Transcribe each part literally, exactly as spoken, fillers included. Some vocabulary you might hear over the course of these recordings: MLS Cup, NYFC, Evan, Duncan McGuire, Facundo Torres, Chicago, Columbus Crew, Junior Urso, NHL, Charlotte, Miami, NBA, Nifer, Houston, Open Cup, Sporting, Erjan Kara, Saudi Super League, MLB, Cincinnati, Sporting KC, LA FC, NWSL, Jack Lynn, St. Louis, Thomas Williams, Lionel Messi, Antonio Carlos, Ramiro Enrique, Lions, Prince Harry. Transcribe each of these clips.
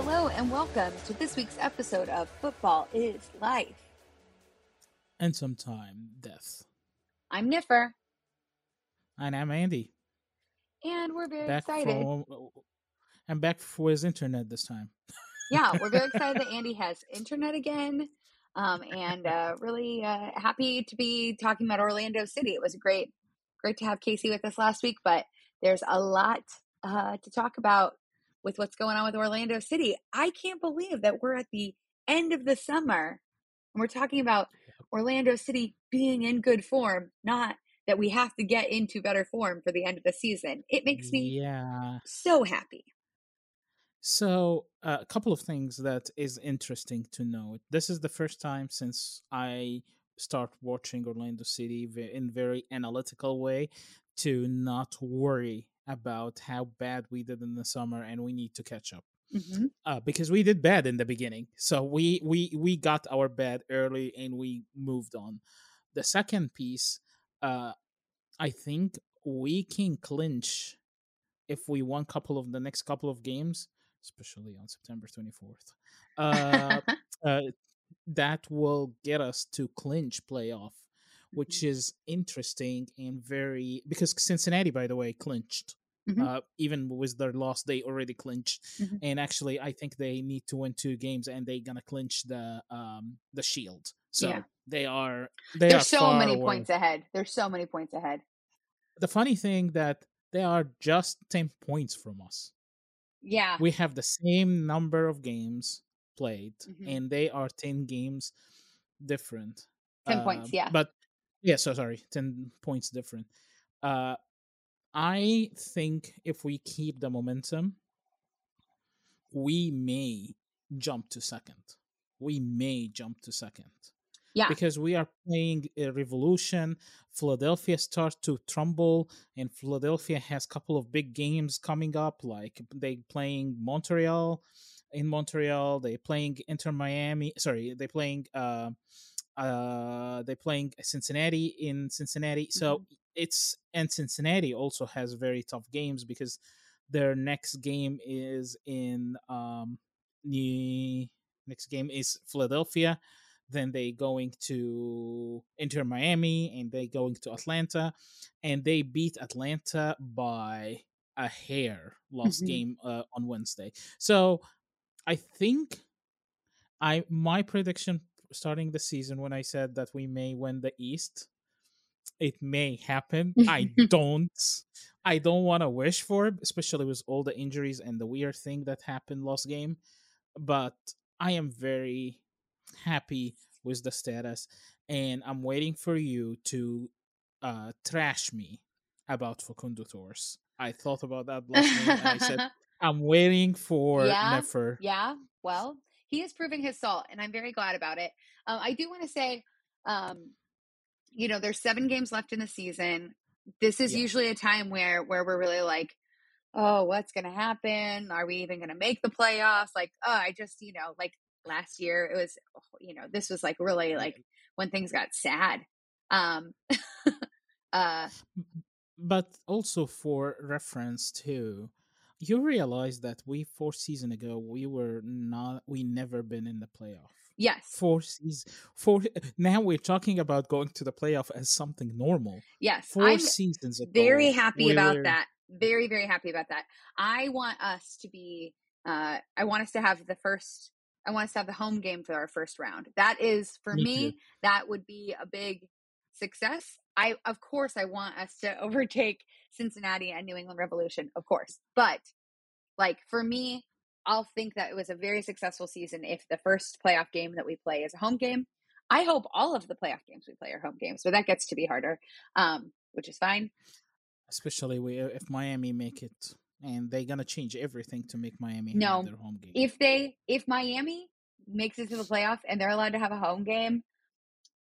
Hello and welcome to this week's episode of Football is Life. And sometime death. I'm Niffer. And I'm Andy. And we're very back excited. For, I'm back for his internet this time. Yeah, we're very excited that Andy has internet again. Um, and uh, really uh, happy to be talking about Orlando City. It was great, great to have Casey with us last week, but there's a lot uh, to talk about with what's going on with Orlando City. I can't believe that we're at the end of the summer and we're talking about Orlando City being in good form, not that we have to get into better form for the end of the season. It makes me yeah. so happy. So uh, a couple of things that is interesting to note. This is the first time since I start watching Orlando City in very analytical way to not worry about how bad we did in the summer and we need to catch up. Mm-hmm. Uh, because we did bad in the beginning. So we, we, we got our bad early and we moved on. The second piece, uh, I think we can clinch if we won couple of the next couple of games, especially on September twenty-fourth. Uh, uh, that will get us to clinch playoff, which mm-hmm. is interesting and very... Because Cincinnati, by the way, clinched. Mm-hmm. Uh, even with their loss, they already clinched. Mm-hmm. And actually, I think they need to win two games, and they're going to clinch the um, the Shield. So yeah. they are they There's are so many away. points ahead. There's so many points ahead. The funny thing that they are just ten points from us. Yeah. We have the same number of games played, mm-hmm. and they are ten games different. ten points, yeah. But, yeah, so sorry, ten points different. Uh, I think if we keep the momentum, we may jump to second. We may jump to second. Yeah. Because we are playing a Revolution. Philadelphia starts to tremble, and Philadelphia has a couple of big games coming up. Like they playing Montreal in Montreal. They playing Inter-Miami. Sorry, they playing uh, uh, they playing Cincinnati in Cincinnati. Mm-hmm. So it's and Cincinnati also has very tough games because their next game is in um, the next game is Philadelphia. Then they going to Inter Miami and they going to Atlanta, and they beat Atlanta by a hair last mm-hmm. game uh, on Wednesday. So I think I my prediction starting the season when I said that we may win the East, it may happen. I don't, I don't want to wish for it, especially with all the injuries and the weird thing that happened last game. But I am very happy with the status, and I'm waiting for you to uh trash me about Facundo Torres. I thought about that last night and I said I'm waiting for yeah, Nefer. Yeah, well, he is proving his salt and I'm very glad about it. Um, I do want to say um you know, there's seven games left in the season. This is yeah. usually a time where where we're really like, oh, what's gonna happen? Are we even gonna make the playoffs? Like, oh, I just, you know, like last year it was, you know, this was like really like when things got sad. Um uh but also for reference too, you realize that we four season ago we were not we never been in the playoff. Yes. Four seasons. Four now we're talking about going to the playoff as something normal. Yes. Four I'm seasons ago. Very happy we about were... that. Very, very happy about that. I want us to be uh I want us to have the first I want us to have the home game for our first round. That is, for me, me that would be a big success. I, of course, I want us to overtake Cincinnati and New England Revolution, of course. But, like, for me, I'll think that it was a very successful season if the first playoff game that we play is a home game. I hope all of the playoff games we play are home games, but that gets to be harder, um, which is fine. Especially we, if Miami make it. And they're going to change everything to make Miami no. have their home game. If they, if Miami makes it to the playoff and they're allowed to have a home game,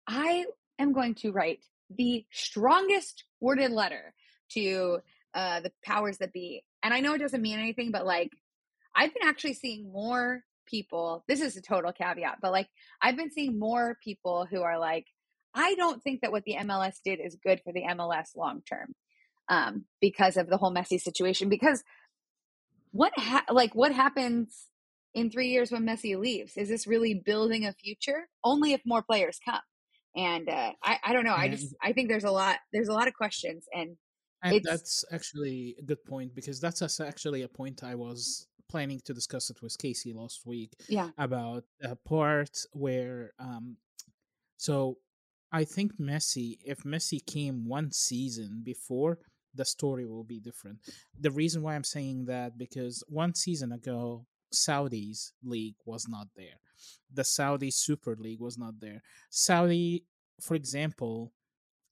I am going to write the strongest worded letter to uh, the powers that be. And I know it doesn't mean anything, but like I've been actually seeing more people. This is a total caveat, but like I've been seeing more people who are like, I don't think that what the M L S did is good for the M L S long term. Um, because of the whole Messi situation, because what, ha- like what happens in three years when Messi leaves? Is this really building a future? Only if more players come. And uh, I, I don't know. I just I think there's a lot there's a lot of questions, and and it's... that's actually a good point, because that's actually a point I was planning to discuss it with Casey last week. Yeah, about a part where um, so I think Messi, if Messi came one season before, the story will be different. The reason why I'm saying that, because one season ago, Saudi's league was not there. The Saudi Super League was not there. Saudi, for example,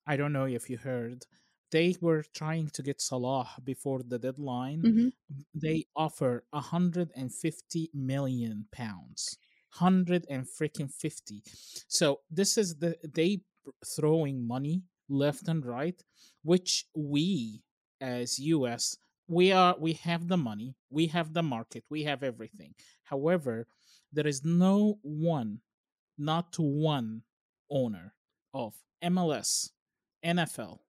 I don't know if you heard, they were trying to get Salah before the deadline. Mm-hmm. They offer one hundred fifty million pounds. one hundred and freaking fifty. So this is the, they throwing money left and right, which we as U S, we are, we have the money, we have the market, we have everything. However, there is no one, not one owner of M L S, N F L,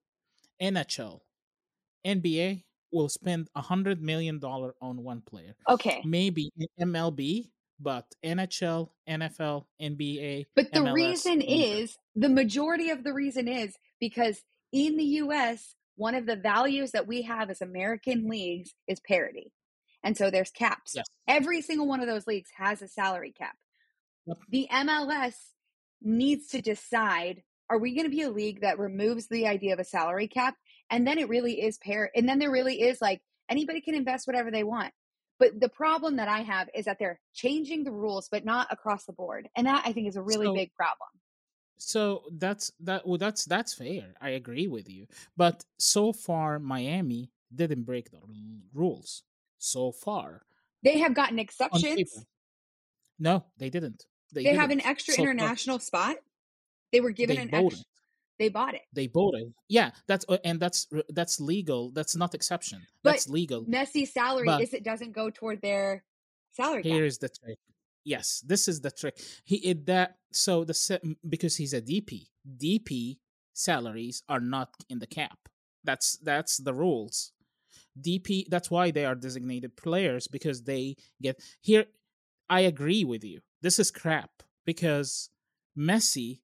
N H L, N B A will spend one hundred million dollars on one player. Okay. Maybe M L B, but N H L, N F L, N B A, but the M L S, reason N F L. Is, the majority of the reason is because in the U S, one of the values that we have as American leagues is parity. And so there's caps. Yes. Every single one of those leagues has a salary cap. Yep. The M L S needs to decide, are we going to be a league that removes the idea of a salary cap? And then it really is par- and then there really is like, anybody can invest whatever they want. But the problem that I have is that they're changing the rules, but not across the board. And that I think is a really so, big problem. So that's, that, well, that's, that's fair. I agree with you. But so far, Miami didn't break the rules. So far, they have gotten exceptions. No, they didn't. They, they didn't. Have an extra so international far. Spot. They were given they an extra. It. They bought it. They bought it. Yeah, that's and that's that's legal. That's not exception. But that's legal. Messi's salary but is it doesn't go toward their salary. Here cap. Is the trick. Yes, this is the trick. He it, that so the because he's a D P. D P salaries are not in the cap. That's that's the rules. D P, that's why they are designated players, because they get here. I agree with you. This is crap, because Messi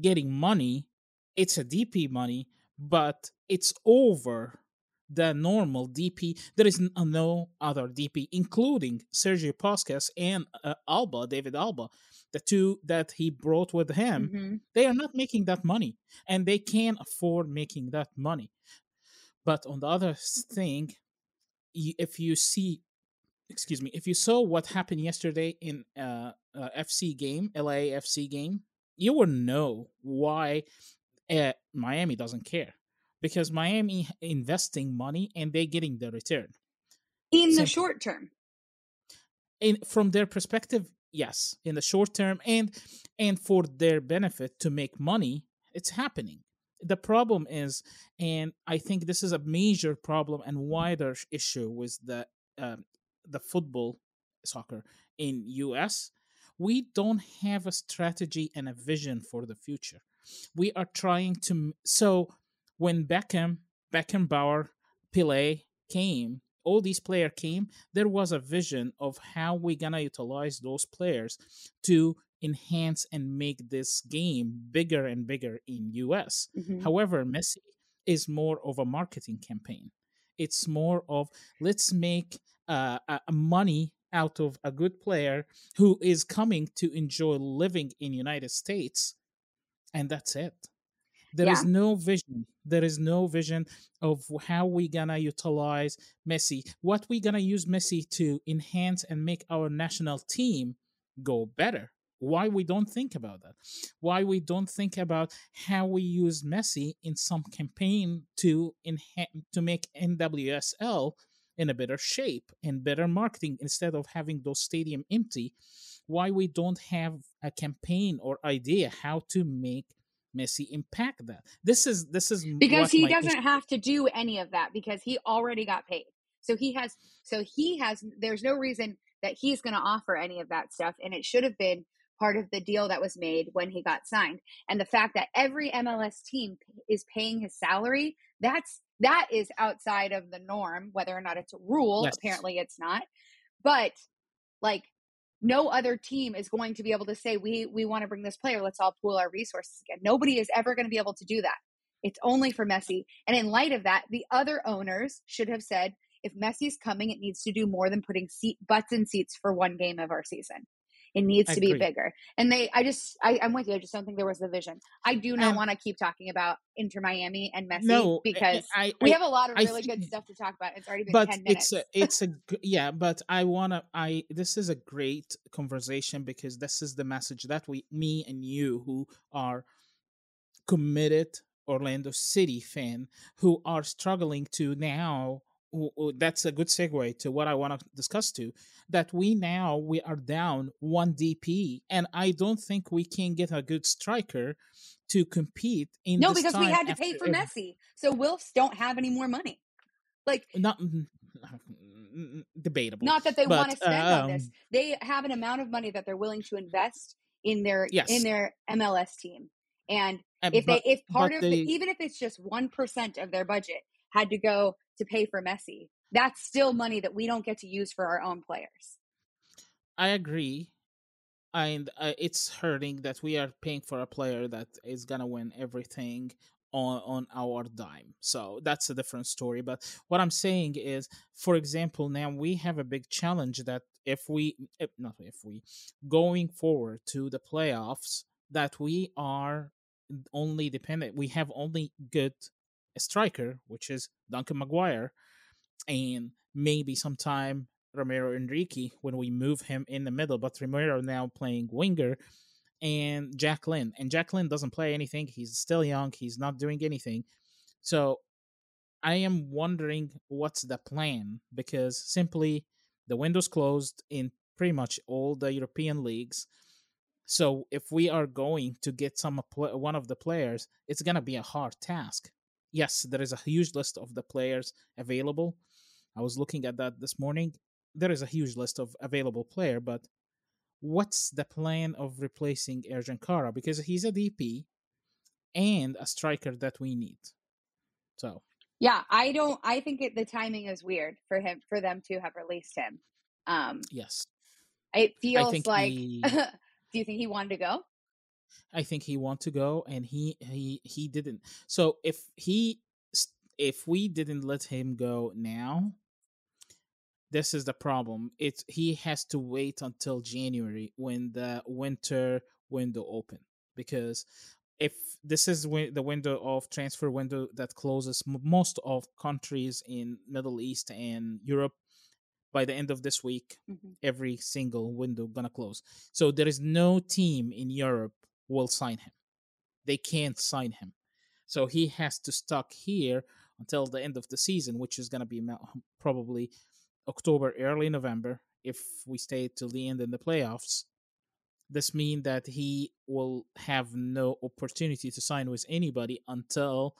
getting money, it's a D P money, but it's over the normal D P. There is no other D P, including Sergio Busquets and uh, Alba, David Alba, the two that he brought with him. Mm-hmm. They are not making that money, and they can't afford making that money. But on the other thing, if you see, excuse me, if you saw what happened yesterday in uh, uh F C game, L A F C game, you will know why uh, Miami doesn't care, because Miami investing money and they're getting the return in so, the short term. In from their perspective, yes, in the short term, and and for their benefit to make money, it's happening. The problem is, and I think this is a major problem and wider issue with the um, the football, soccer in U S, we don't have a strategy and a vision for the future. We are trying to, so when Beckham, Beckenbauer, Pelé came, all these players came, there was a vision of how we're going to utilize those players to enhance and make this game bigger and bigger in U S. Mm-hmm. However, Messi is more of a marketing campaign. It's more of let's make uh, uh, money out of a good player who is coming to enjoy living in United States, and that's it. There yeah. is no vision. There is no vision of how we're going to utilize Messi, what we're going to use Messi to enhance and make our national team go better. Why we don't think about that? Why we don't think about how we use Messi in some campaign to inha- to make N W S L in a better shape and better marketing, instead of having those stadium empty? Why we don't have a campaign or idea how to make Messi impact that? This is this is because he doesn't have to do any of that, because he already got paid. So he has. So he has. There's no reason that he's going to offer any of that stuff, and it should have been part of the deal that was made when he got signed. And the fact that every M L S team is paying his salary, that's that is outside of the norm, whether or not it's a rule. Yes. Apparently it's not. But like no other team is going to be able to say, we we want to bring this player. Let's all pool our resources again. Nobody is ever going to be able to do that. It's only for Messi. And in light of that, the other owners should have said, if Messi's coming, it needs to do more than putting seat butts in seats for one game of our season. It needs I to be agree. bigger. And they, I just, I, I'm with you. I just don't think there was the vision. I do not um, want to keep talking about Inter-Miami and Messi no, because I, I, we have a lot of really think, good stuff to talk about. It's already been but ten minutes. It's a, it's a, yeah, but I want to, I, this is a great conversation because this is the message that we, me and you who are committed Orlando City fan who are struggling to now, that's a good segue to what I want to discuss too, that we now, we are down one D P, and I don't think we can get a good striker to compete in No, this because time we had to pay for every... Messi, so Wilfs don't have any more money. Like, not debatable. Not that they but, want to spend um, on this. They have an amount of money that they're willing to invest in their yes. in their M L S team. And uh, if but, they, if part of, they... the, even if it's just one percent of their budget had to go to pay for Messi, that's still money that we don't get to use for our own players. I agree. And uh, it's hurting that we are paying for a player that is going to win everything on, on our dime. So that's a different story. But what I'm saying is, for example, now we have a big challenge that if we, if not if we, going forward to the playoffs, that we are only dependent. We have only good striker, which is Duncan McGuire, and maybe sometime Ramiro Enrique when we move him in the middle. But Ramiro now playing winger, and Jack Lynn. And Jack Lynn doesn't play anything. He's still young. He's not doing anything. So I am wondering what's the plan, because simply the window's closed in pretty much all the European leagues. So if we are going to get some one of the players, it's going to be a hard task. Yes, there is a huge list of the players available. I was looking at that this morning. There is a huge list of available player, but what's the plan of replacing Erjan Kara? Because he's a D P and a striker that we need. So yeah, I don't. I think it, the timing is weird for him, for them to have released him. Um, yes, it feels like. He... Do you think he wanted to go? I think he want to go, and he, he he didn't. So if he if we didn't let him go now, this is the problem. It's he has to wait until January when the winter window open, because if this is when the window of transfer window that closes most of countries in Middle East and Europe. By the end of this week, mm-hmm. every single window gonna close. So there is no team in Europe will sign him. They can't sign him. So he has to stuck here until the end of the season, which is gonna be probably October, early November, if we stay till the end in the playoffs. This means that he will have no opportunity to sign with anybody until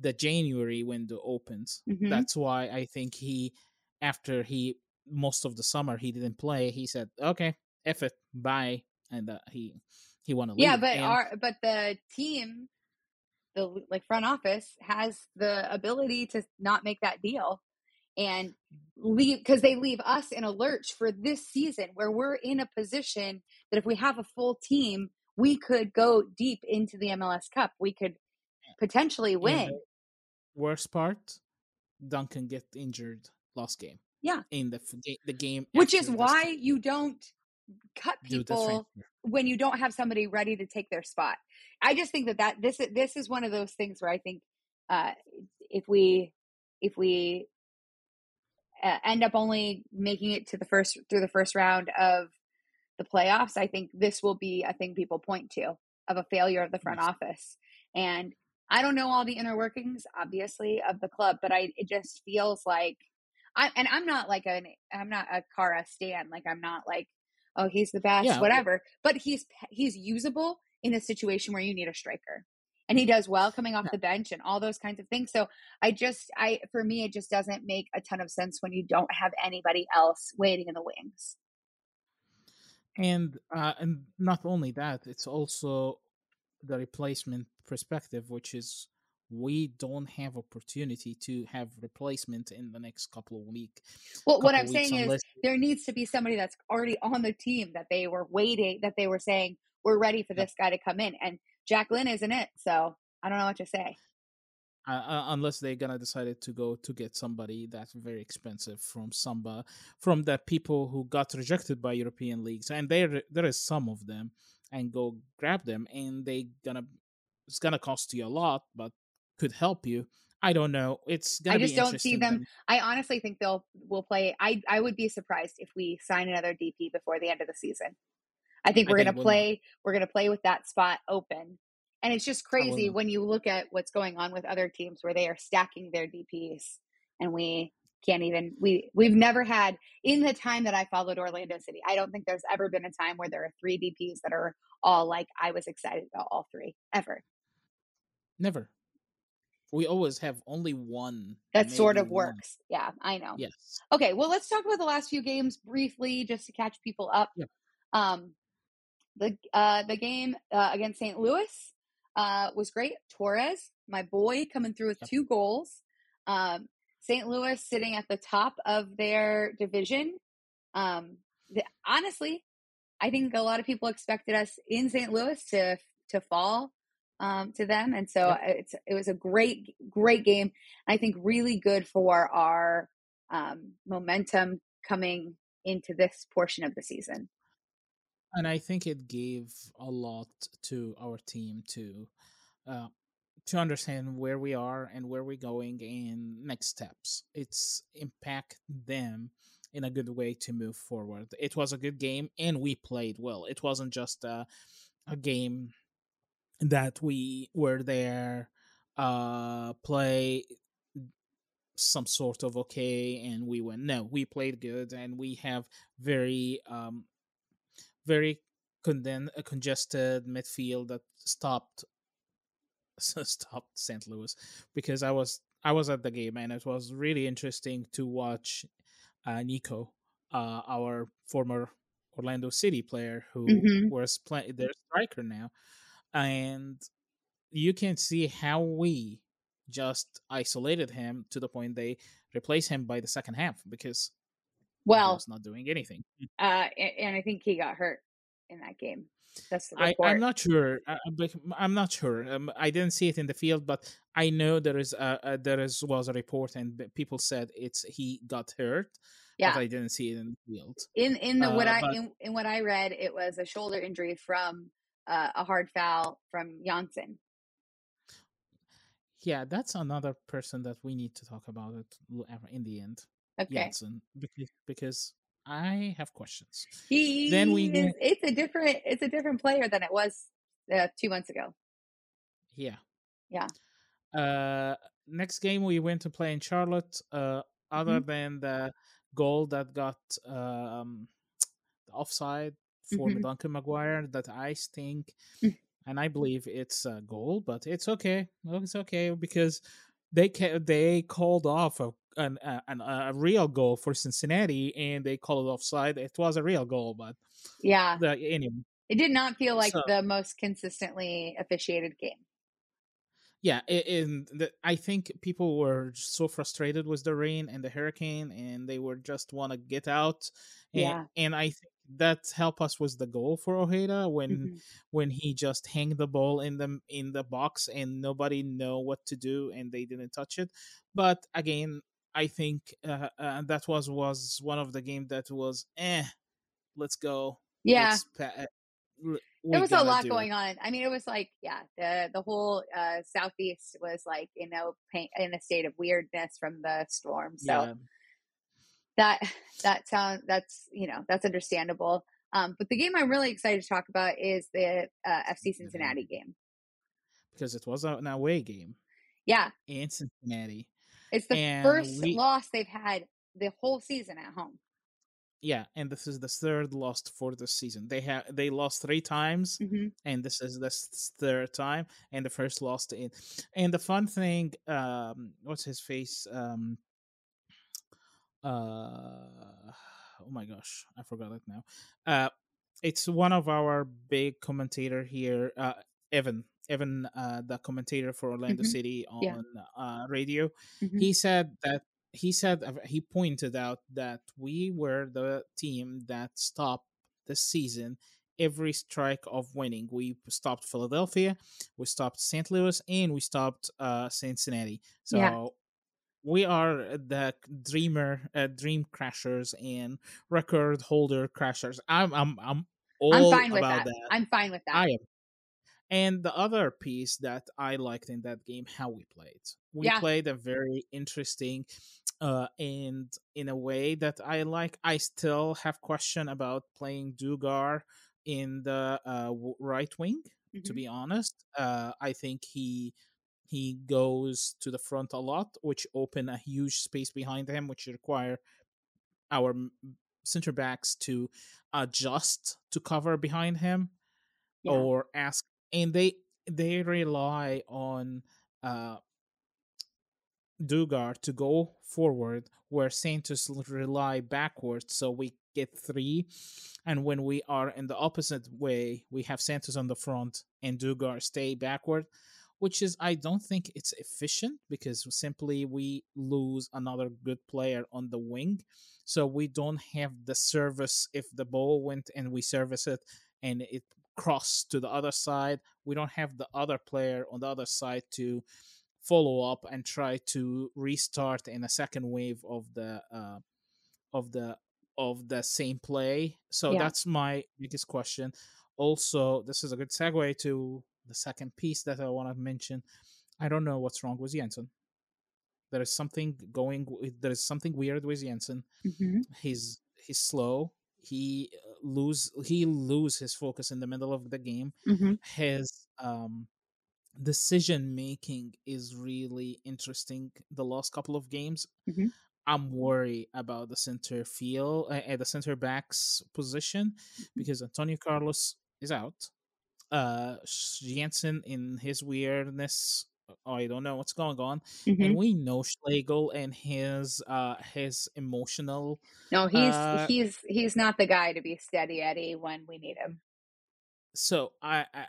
the January window opens. Mm-hmm. That's why I think he, after he... most of the summer he didn't play, he said, okay, F it, bye. And uh, he he wanted to leave. Yeah, but and... our but the team, the like front office, has the ability to not make that deal and leave, because they leave us in a lurch for this season where we're in a position that if we have a full team, we could go deep into the M L S Cup. We could potentially win. Worst part, Duncan get injured last game. Yeah, in the the game, which is why game. You don't cut people do when you don't have somebody ready to take their spot. I just think that, that this this is one of those things where I think uh, if we if we uh, end up only making it to the first through the first round of the playoffs, I think this will be a thing people point to of a failure of the front yes. office. And I don't know all the inner workings, obviously, of the club, but I it just feels like. I, and I'm not like an I'm not a Kara stan. Like I'm not like, oh, he's the best, yeah, whatever. But he's he's usable in a situation where you need a striker, and he does well coming off yeah. the bench and all those kinds of things. So I just I for me it just doesn't make a ton of sense when you don't have anybody else waiting in the wings. And uh, and not only that, it's also the replacement perspective, which is we don't have opportunity to have replacement in the next couple of weeks. Well, couple what I'm saying is there needs to be somebody that's already on the team that they were waiting, that they were saying, we're ready for this guy to come in. And Jack Lynn isn't it, so I don't know what to say. Uh, unless they're going to decide to go to get somebody that's very expensive from Samba, from the people who got rejected by European leagues. And there there is some of them, and go grab them. And they gonna it's going to cost you a lot, but could help you. I don't know. It's gonna I just be don't see them. Then. I honestly think they'll will play. I, I would be surprised if we sign another D P before the end of the season. I think we're I gonna think play. We'll we're gonna play with that spot open, and it's just crazy when you look at what's going on with other teams where they are stacking their D Ps, and we can't even. We we've never had in the time that I followed Orlando City. I don't think there's ever been a time where there are three D Ps that are all like I was excited about all three ever. Never. We always have only one. That sort of works. One. Yeah, I know. Yes. Okay, well, let's talk about the last few games briefly just to catch people up. Yep. Um, the uh, the game uh, against Saint Louis uh, was great. Torres, my boy, coming through with yep. two goals. Um, Saint Louis sitting at the top of their division. Um, the, honestly, I think a lot of people expected us in Saint Louis to to fall. Um, to them. And so yeah. it's, it was a great, great game. I think really good for our um, momentum coming into this portion of the season. And I think it gave a lot to our team to, uh, to understand where we are and where we're going and next steps. It's impact them in a good way to move forward. It was a good game and we played well. It wasn't just a, a game that we were there, uh, play some sort of okay, and we went, no, we played good, and we have very, um, very conden- congested midfield that stopped, stopped Saint Louis, because I was, I was at the game, and it was really interesting to watch uh, Nico, uh, our former Orlando City player, who mm-hmm. was play- their striker now. And you can see how we just isolated him to the point they replaced him by the second half because well, he was not doing anything. Uh, and I think he got hurt in that game. That's the report. I, I'm not sure. I'm not sure. Um, I didn't see it in the field, but I know there is a, a, there is was a report, and people said it's he got hurt. Yeah, but I didn't see it in the field. In in the uh, what I but, in, in what I read, it was a shoulder injury from. Uh, a hard foul from Jansen. Yeah, that's another person that we need to talk about it in the end. Okay. Jansen, because, because I have questions. He then we is, it's a different it's a different player than it was uh, two months ago. Yeah. Yeah. Uh, next game we went to play in Charlotte. Uh, other mm-hmm. than the goal that got um, offside. For mm-hmm. Duncan McGuire, that I think, and I believe it's a goal, but it's okay. It's okay because they ca- they called off a an, an a real goal for Cincinnati, and they called it offside. It was a real goal, but yeah, the, anyway, it did not feel like so, the most consistently officiated game. Yeah, and I think people were so frustrated with the rain and the hurricane, and they were just want to get out. And, yeah, and I. Th- That helped us with the goal for Ojeda when mm-hmm. when he just hanged the ball in the in the box and nobody know what to do and they didn't touch it. But again, I think uh, uh, that was, was one of the games that was eh. Let's go. Yeah, let's pa- there was a lot going it. on. I mean, it was like yeah, the the whole uh, Southeast was like you know pain, in a state of weirdness from the storm. So. Yeah. That that sounds that's you know that's understandable. Um, but the game I'm really excited to talk about is the uh, F C Cincinnati game because it was an away game. Yeah, in Cincinnati, it's the and first we... loss they've had the whole season at home. Yeah, and this is the third loss for the season. They have they lost three times, mm-hmm. and this is the third time and the first loss in. And the fun thing, um, what's his face? Um, Uh, oh my gosh, I forgot it now. Uh, it's one of our big commentator here, uh, Evan, Evan, uh, the commentator for Orlando mm-hmm. City on yeah. uh, radio. Mm-hmm. He said that he said he pointed out that we were the team that stopped the season every strike of winning. We stopped Philadelphia, we stopped Saint Louis, and we stopped uh, Cincinnati. So. Yeah. We are the dreamer, uh, dream crashers, and record holder crashers. I'm, I'm, I'm all I'm fine about with that. that. I'm fine with that. I am. And the other piece that I liked in that game, how we played. We yeah. played a very interesting, uh, and in a way that I like. I still have question about playing Dugar in the uh, right wing. Mm-hmm. To be honest, uh, I think he. He goes to the front a lot, which open a huge space behind him, which require our center backs to adjust to cover behind him, yeah. or ask. And they they rely on uh, Dugar to go forward, where Santos rely backwards. So we get three, and when we are in the opposite way, we have Santos on the front and Dugar stay backward. Which is, I don't think it's efficient, because simply we lose another good player on the wing. So we don't have the service. If the ball went and we service it and it crossed to the other side, we don't have the other player on the other side to follow up and try to restart in a second wave of the uh, of the of the same play. So yeah. that's my biggest question. Also, this is a good segue to the second piece that I want to mention. I don't know what's wrong with Jansen. There is something going. There is something weird with Jansen. Mm-hmm. He's he's slow. He lose he lose his focus in the middle of the game. Mm-hmm. His um, decision making is really interesting. The last couple of games, mm-hmm. I'm worried about the center field uh, at the center back's position, because Antonio Carlos is out. Uh, Jansen in his weirdness, I don't know what's going on, mm-hmm. and we know Schlegel and his uh his emotional. No, he's uh, he's he's not the guy to be steady Eddie when we need him. So I, I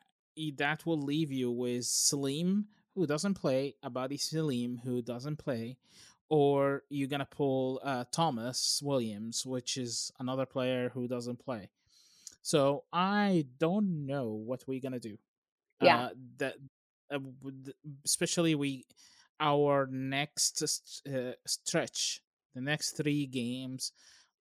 that will leave you with Saleem who doesn't play, Abadi Saleem who doesn't play, or you're gonna pull uh Thomas Williams, which is another player who doesn't play. So I don't know what we're gonna do. Yeah. Uh, that uh, especially we our next uh, stretch, the next three games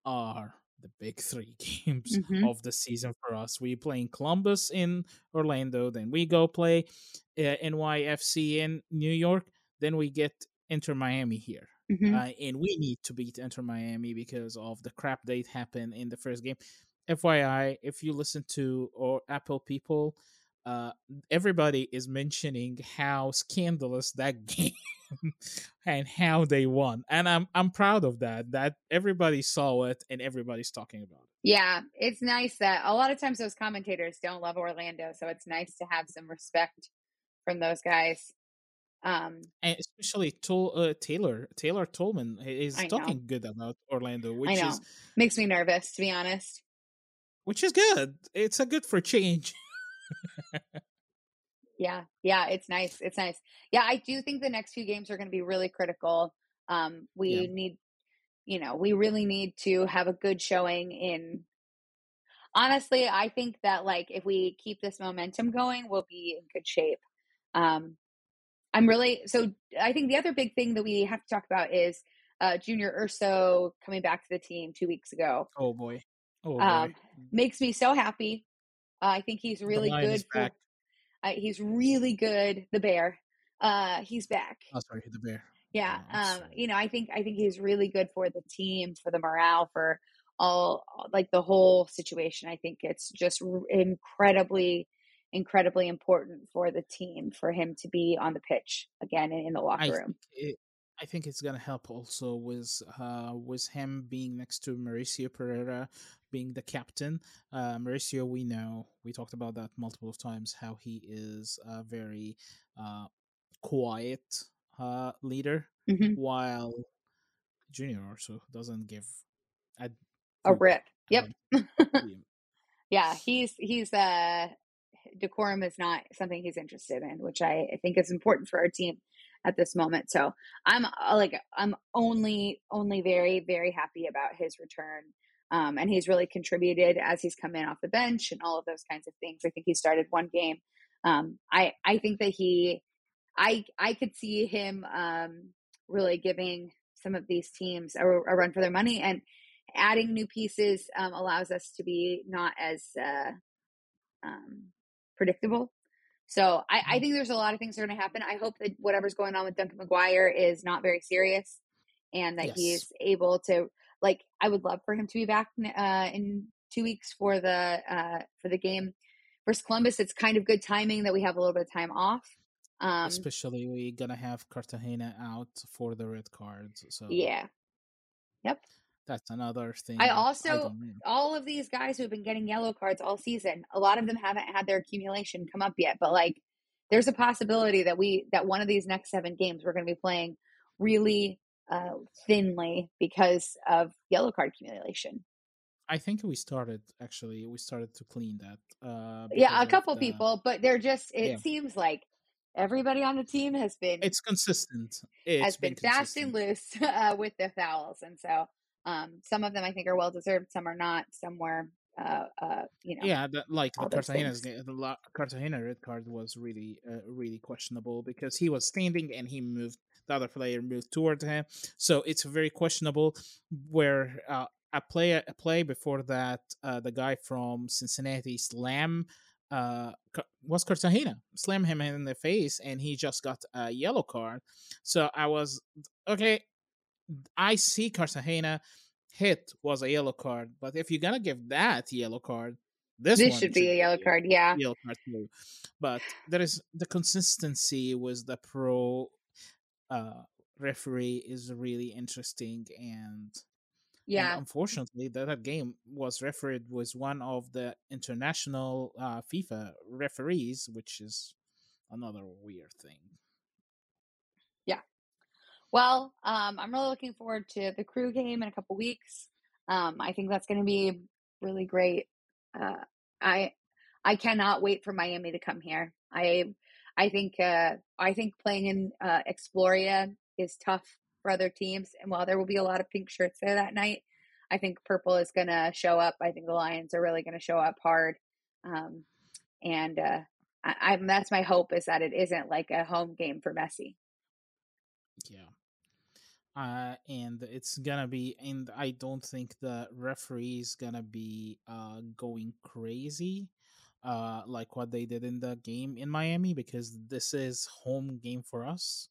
are the big three games mm-hmm. of the season for us. We're playing Columbus in Orlando, then we go play uh, N Y F C in New York, then we get Inter-Miami here. Mm-hmm. Uh, and we need to beat Inter-Miami because of the crap that happened in the first game. F Y I, if you listen to or Apple people, uh, everybody is mentioning how scandalous that game and how they won, and I'm I'm proud of that. That everybody saw it and everybody's talking about it. Yeah, it's nice that a lot of times those commentators don't love Orlando, so it's nice to have some respect from those guys. Um, and especially Tol- uh, Taylor Taylor Tolman is talking good about Orlando, which I know. is makes me nervous, to be honest. Which is good. It's a good for change. yeah, yeah, it's nice. It's nice. Yeah, I do think the next few games are going to be really critical. Um, we yeah. need, you know, we really need to have a good showing in. Honestly, I think that like if we keep this momentum going, we'll be in good shape. Um, I'm really, so I think the other big thing that we have to talk about is uh, Junior Urso coming back to the team two weeks ago. Oh, boy. Oh, boy. Um, makes me so happy. Uh, I think he's really good. For, uh, he's really good. The bear. Uh, he's back. Oh, sorry. The bear. Yeah. Oh, um, sorry. You know, I think, I think he's really good for the team, for the morale, for all, like the whole situation. I think it's just incredibly, incredibly important for the team, for him to be on the pitch again in, in the locker I, room. It, I think it's going to help also with, uh, with him being next to Mauricio Pereira, being the captain. Uh, Mauricio, we know, we talked about that multiple times, how he is a very uh, quiet uh, leader, mm-hmm. while Junior also doesn't give a, a rip. Yep. yeah, he's he's uh, decorum is not something he's interested in, which I, I think is important for our team at this moment. So I'm like, I'm only, only very, very happy about his return. Um, and he's really contributed as he's come in off the bench and all of those kinds of things. I think he started one game. Um, I, I think that he, I, I could see him um, really giving some of these teams a, a run for their money, and adding new pieces um, allows us to be not as uh, um, predictable. So I, I think there's a lot of things that are going to happen. I hope that whatever's going on with Duncan McGuire is not very serious, and that yes. he's able to, like, I would love for him to be back uh, in two weeks for the, uh, for the game versus Columbus. It's kind of good timing that we have a little bit of time off. Um, Especially we're going to have Cartagena out for the red cards. So yeah. Yep. That's another thing. I also, I all of these guys who've been getting yellow cards all season, a lot of them haven't had their accumulation come up yet, but like there's a possibility that we, that one of these next seven games, we're going to be playing really uh, thinly because of yellow card accumulation. I think we started, actually, we started to clean that. Uh, yeah. A couple the, people, but they're just, it yeah. seems like everybody on the team has been, it's consistent. It's has been, been fast and loose uh, with the fouls. And so, Um, some of them I think are well deserved, some are not, some were, uh, uh, you know. Yeah, the, like the Cartagena's the Cartagena red card was really, uh, really questionable because he was standing and he moved, the other player moved toward him. So it's very questionable. Where uh, a play a play before that, uh, the guy from Cincinnati slammed uh was Cartagena, slammed him in the face, and he just got a yellow card. So I was okay. I see Cartagena hit was a yellow card, but if you're gonna give that yellow card, this, this one should be a yellow card, yeah. Yellow card too. But there is the consistency with the pro uh, referee is really interesting, and yeah, and unfortunately that, that game was refereed with one of the international uh, FIFA referees, which is another weird thing. Well, um, I'm really looking forward to the Crew game in a couple weeks. Um, I think that's going to be really great. Uh, I I cannot wait for Miami to come here. I I think uh, I think playing in uh, Exploria is tough for other teams. And while there will be a lot of pink shirts there that night, I think purple is going to show up. I think the Lions are really going to show up hard. Um, and uh, I, I'm that's my hope, is that it isn't like a home game for Messi. Yeah. Uh, and it's gonna be, and I don't think the referee is gonna be uh, going crazy uh, like what they did in the game in Miami, because this is home game for us.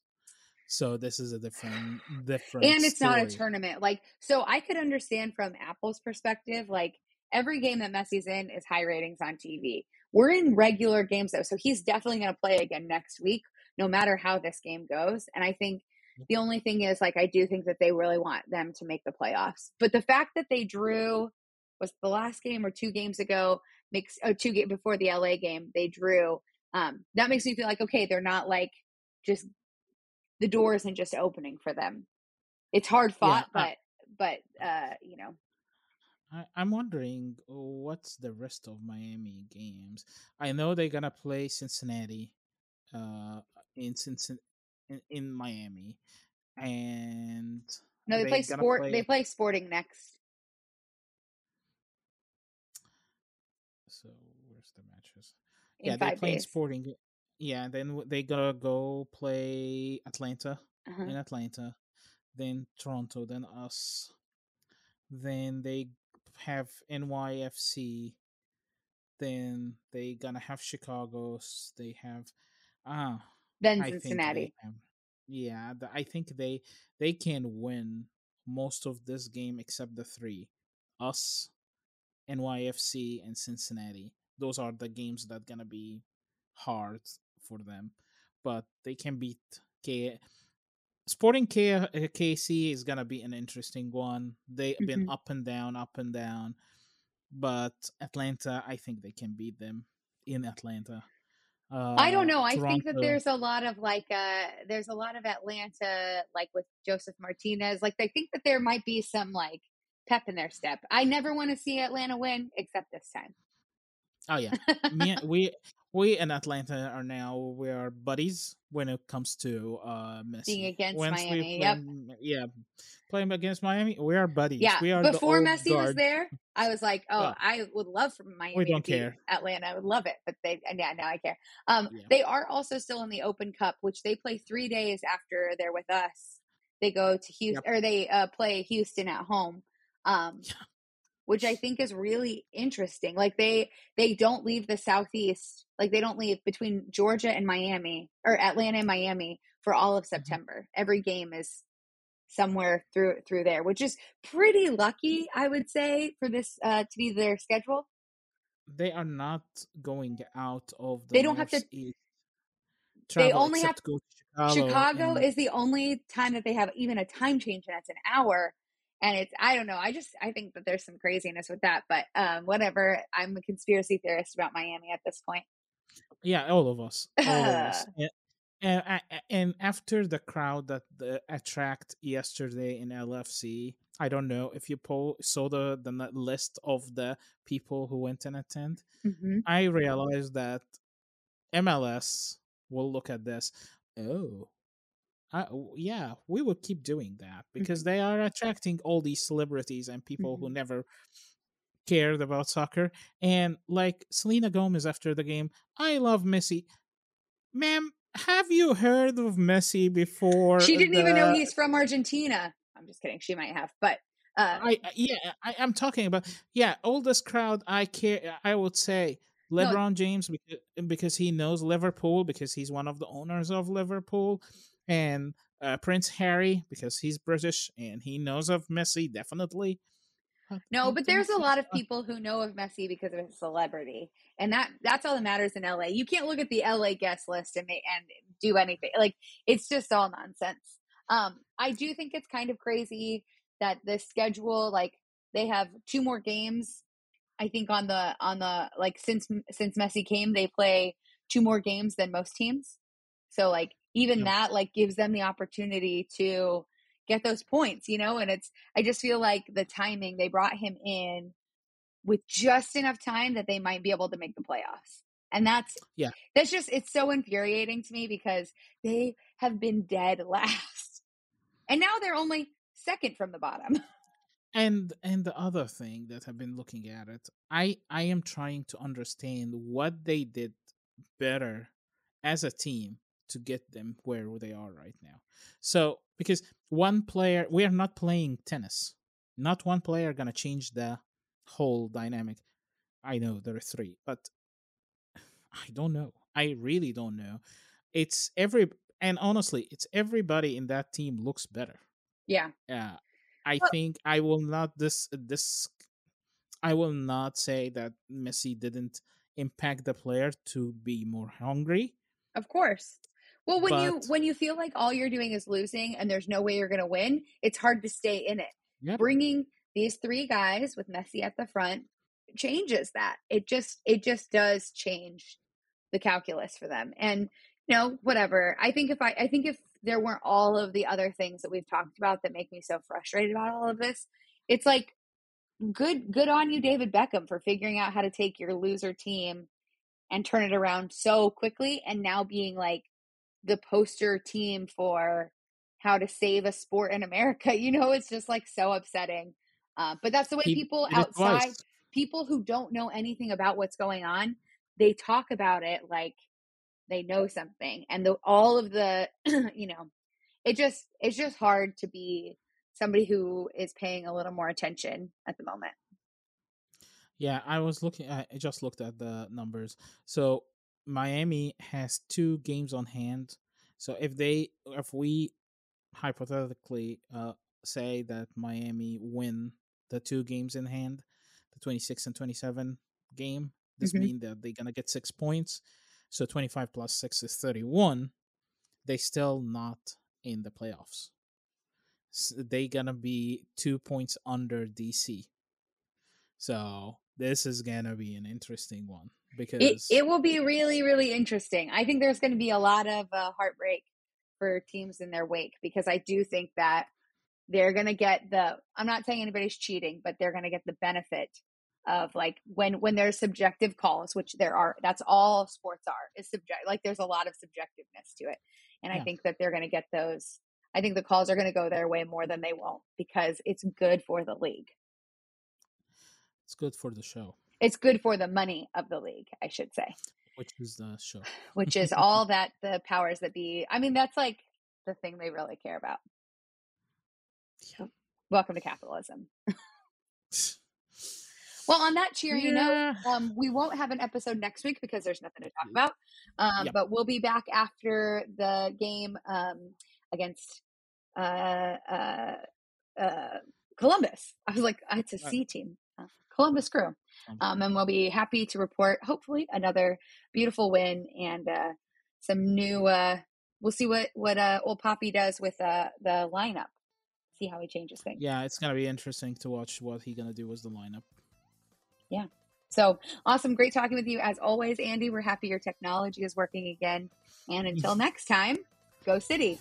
So this is a different, different and it's story. Not a tournament. Like, so I could understand from Apple's perspective, like every game that Messi's in is high ratings on T V. We're in regular games though, so he's definitely gonna play again next week, no matter how this game goes. And I think the only thing is, like, I do think that they really want them to make the playoffs. But the fact that they drew, was the last game or two games ago, makes oh, two game before the L A game, they drew. Um, that makes me feel like, okay, they're not like just the door isn't just opening for them. It's hard fought, yeah, but but uh, you know. I, I'm wondering what's the rest of Miami games. I know they're gonna play Cincinnati uh, in Cincinnati. In, in Miami, and no, they play sport. Play... They play Sporting next. So where's the matches? In yeah, they play days. Sporting. Yeah, then they gotta go play Atlanta uh-huh. in Atlanta, then Toronto, then us, then they have N Y F C, then they gonna have Chicago. They have ah. Uh, Then Cincinnati. I think they, yeah, the, I think they they can win most of this game except the three. Us, N Y F C, and Cincinnati. Those are the games that are going to be hard for them. But they can beat K. Sporting K- KC is going to be an interesting one. They've mm-hmm. been up and down, up and down. But Atlanta, I think they can beat them in Atlanta. Uh, I don't know. I Toronto. think that there's a lot of like, uh, there's a lot of Atlanta, like with Joseph Martinez. Like, I think that there might be some like pep in their step. I never want to see Atlanta win except this time. Oh yeah, Me, we we in Atlanta are now we are buddies when it comes to uh Messi. Being against Once Miami. Play, yep. Yeah, playing against Miami, we are buddies. Yeah, we are before Messi guard. was there, I was like, oh, oh, I would love for Miami. We don't to care. Atlanta, I would love it, but they yeah, now I care. Um, yeah. They are also still in the Open Cup, which they play three days after they're with us. They go to Houston, yep. or they uh, play Houston at home. Um, yeah. Which I think is really interesting. Like they, they don't leave the Southeast. Like they don't leave between Georgia and Miami or Atlanta and Miami for all of September. Mm-hmm. Every game is somewhere through, through there, which is pretty lucky, I would say, for this uh, to be their schedule. They are not going out of the, they don't have to, travel, they only have to go to Chicago. Chicago and... is the only time that they have even a time change. And that's an hour. And it's, I don't know. I just, I think that there's some craziness with that, but um, whatever. I'm a conspiracy theorist about Miami at this point. Yeah. All of us. All of us. And, and, and after the crowd that the, attract yesterday in L F C, I don't know if you poll, saw the, the list of the people who went and attend. Mm-hmm. I realized that M L S will look at this. Oh, Uh, yeah, we will keep doing that because mm-hmm. they are attracting all these celebrities and people mm-hmm. who never cared about soccer. And like Selena Gomez after the game, I love Messi. Ma'am, have you heard of Messi before? She didn't the... even know he's from Argentina. I'm just kidding. She might have, but uh... I yeah, I, I'm talking about yeah, all this crowd. I care. I would say. LeBron no. James because he knows Liverpool because he's one of the owners of Liverpool. And uh, Prince Harry, because he's British and he knows of Messi, definitely. No, but there's a lot of people who know of Messi because of his celebrity. And that that's all that matters in L A. You can't look at the L A guest list and and do anything. Like, it's just all nonsense. Um, I do think it's kind of crazy that the schedule, like, they have two more games. I think on the, on the like, since since Messi came, they play two more games than most teams. So, like, even no. that like gives them the opportunity to get those points, you know, and it's, I just feel like the timing, they brought him in with just enough time that they might be able to make the playoffs. And that's, yeah, that's just, it's so infuriating to me because they have been dead last and now they're only second from the bottom. And, and the other thing that I've been looking at it, I, I am trying to understand what they did better as a team to get them where they are right now. So, because one player, we are not playing tennis. Not one player going to change the whole dynamic. I know there are three, but I don't know. I really don't know. It's every, and honestly, it's everybody in that team looks better. Yeah. Yeah. Uh, I well, think I will not, this, this, I will not say that Messi didn't impact the player to be more hungry. Of course. Well, when but, you when you feel like all you're doing is losing and there's no way you're going to win, it's hard to stay in it. Yep. Bringing these three guys with Messi at the front changes that. It just it just does change the calculus for them. And you know, whatever. I think if I I think if there weren't all of the other things that we've talked about that make me so frustrated about all of this, it's like good good on you, David Beckham, for figuring out how to take your loser team and turn it around so quickly and now being like the poster team for how to save a sport in America. You know, it's just like so upsetting. Uh, but that's the way people outside, people who don't know anything about what's going on, they talk about it like they know something. And the, all of the, you know, it just, it's just hard to be somebody who is paying a little more attention at the moment. Yeah, I was looking, I just looked at the numbers. So Miami has two games on hand. So if they, if we hypothetically uh, say that Miami win the two games in hand, the twenty-six and twenty-seven game, this mm-hmm. means that they're going to get six points. So twenty-five plus six is thirty-one. They still not in the playoffs. So they're going to be two points under D C. So this is going to be an interesting one because it, it will be really, really interesting. I think there's going to be a lot of uh, heartbreak for teams in their wake because I do think that they're going to get the, I'm not saying anybody's cheating, but they're going to get the benefit of like when when there's subjective calls, which there are. That's all sports are, is subject. Like there's a lot of subjectiveness to it, and yeah. I think that they're going to get those. I think the calls are going to go their way more than they won't, because it's good for the league. It's good for the show. It's good for the money of the league, I should say. Which is the show. Which is all that the powers that be. I mean, that's like the thing they really care about. Yeah. Welcome to capitalism. Well, on that cheery yeah. note, um, we won't have an episode next week because there's nothing to talk about. Um, yep. But we'll be back after the game um, against uh, uh, uh, Columbus. I was like, it's a C team. Uh, Columbus Crew. Um, and we'll be happy to report, hopefully, another beautiful win and uh, some new. Uh, we'll see what what uh, old Poppy does with uh, the lineup. See how he changes things. Yeah, it's gonna be interesting to watch what he's gonna do with the lineup. Yeah. So awesome, great talking with you as always, Andy. We're happy your technology is working again. And until next time, go City.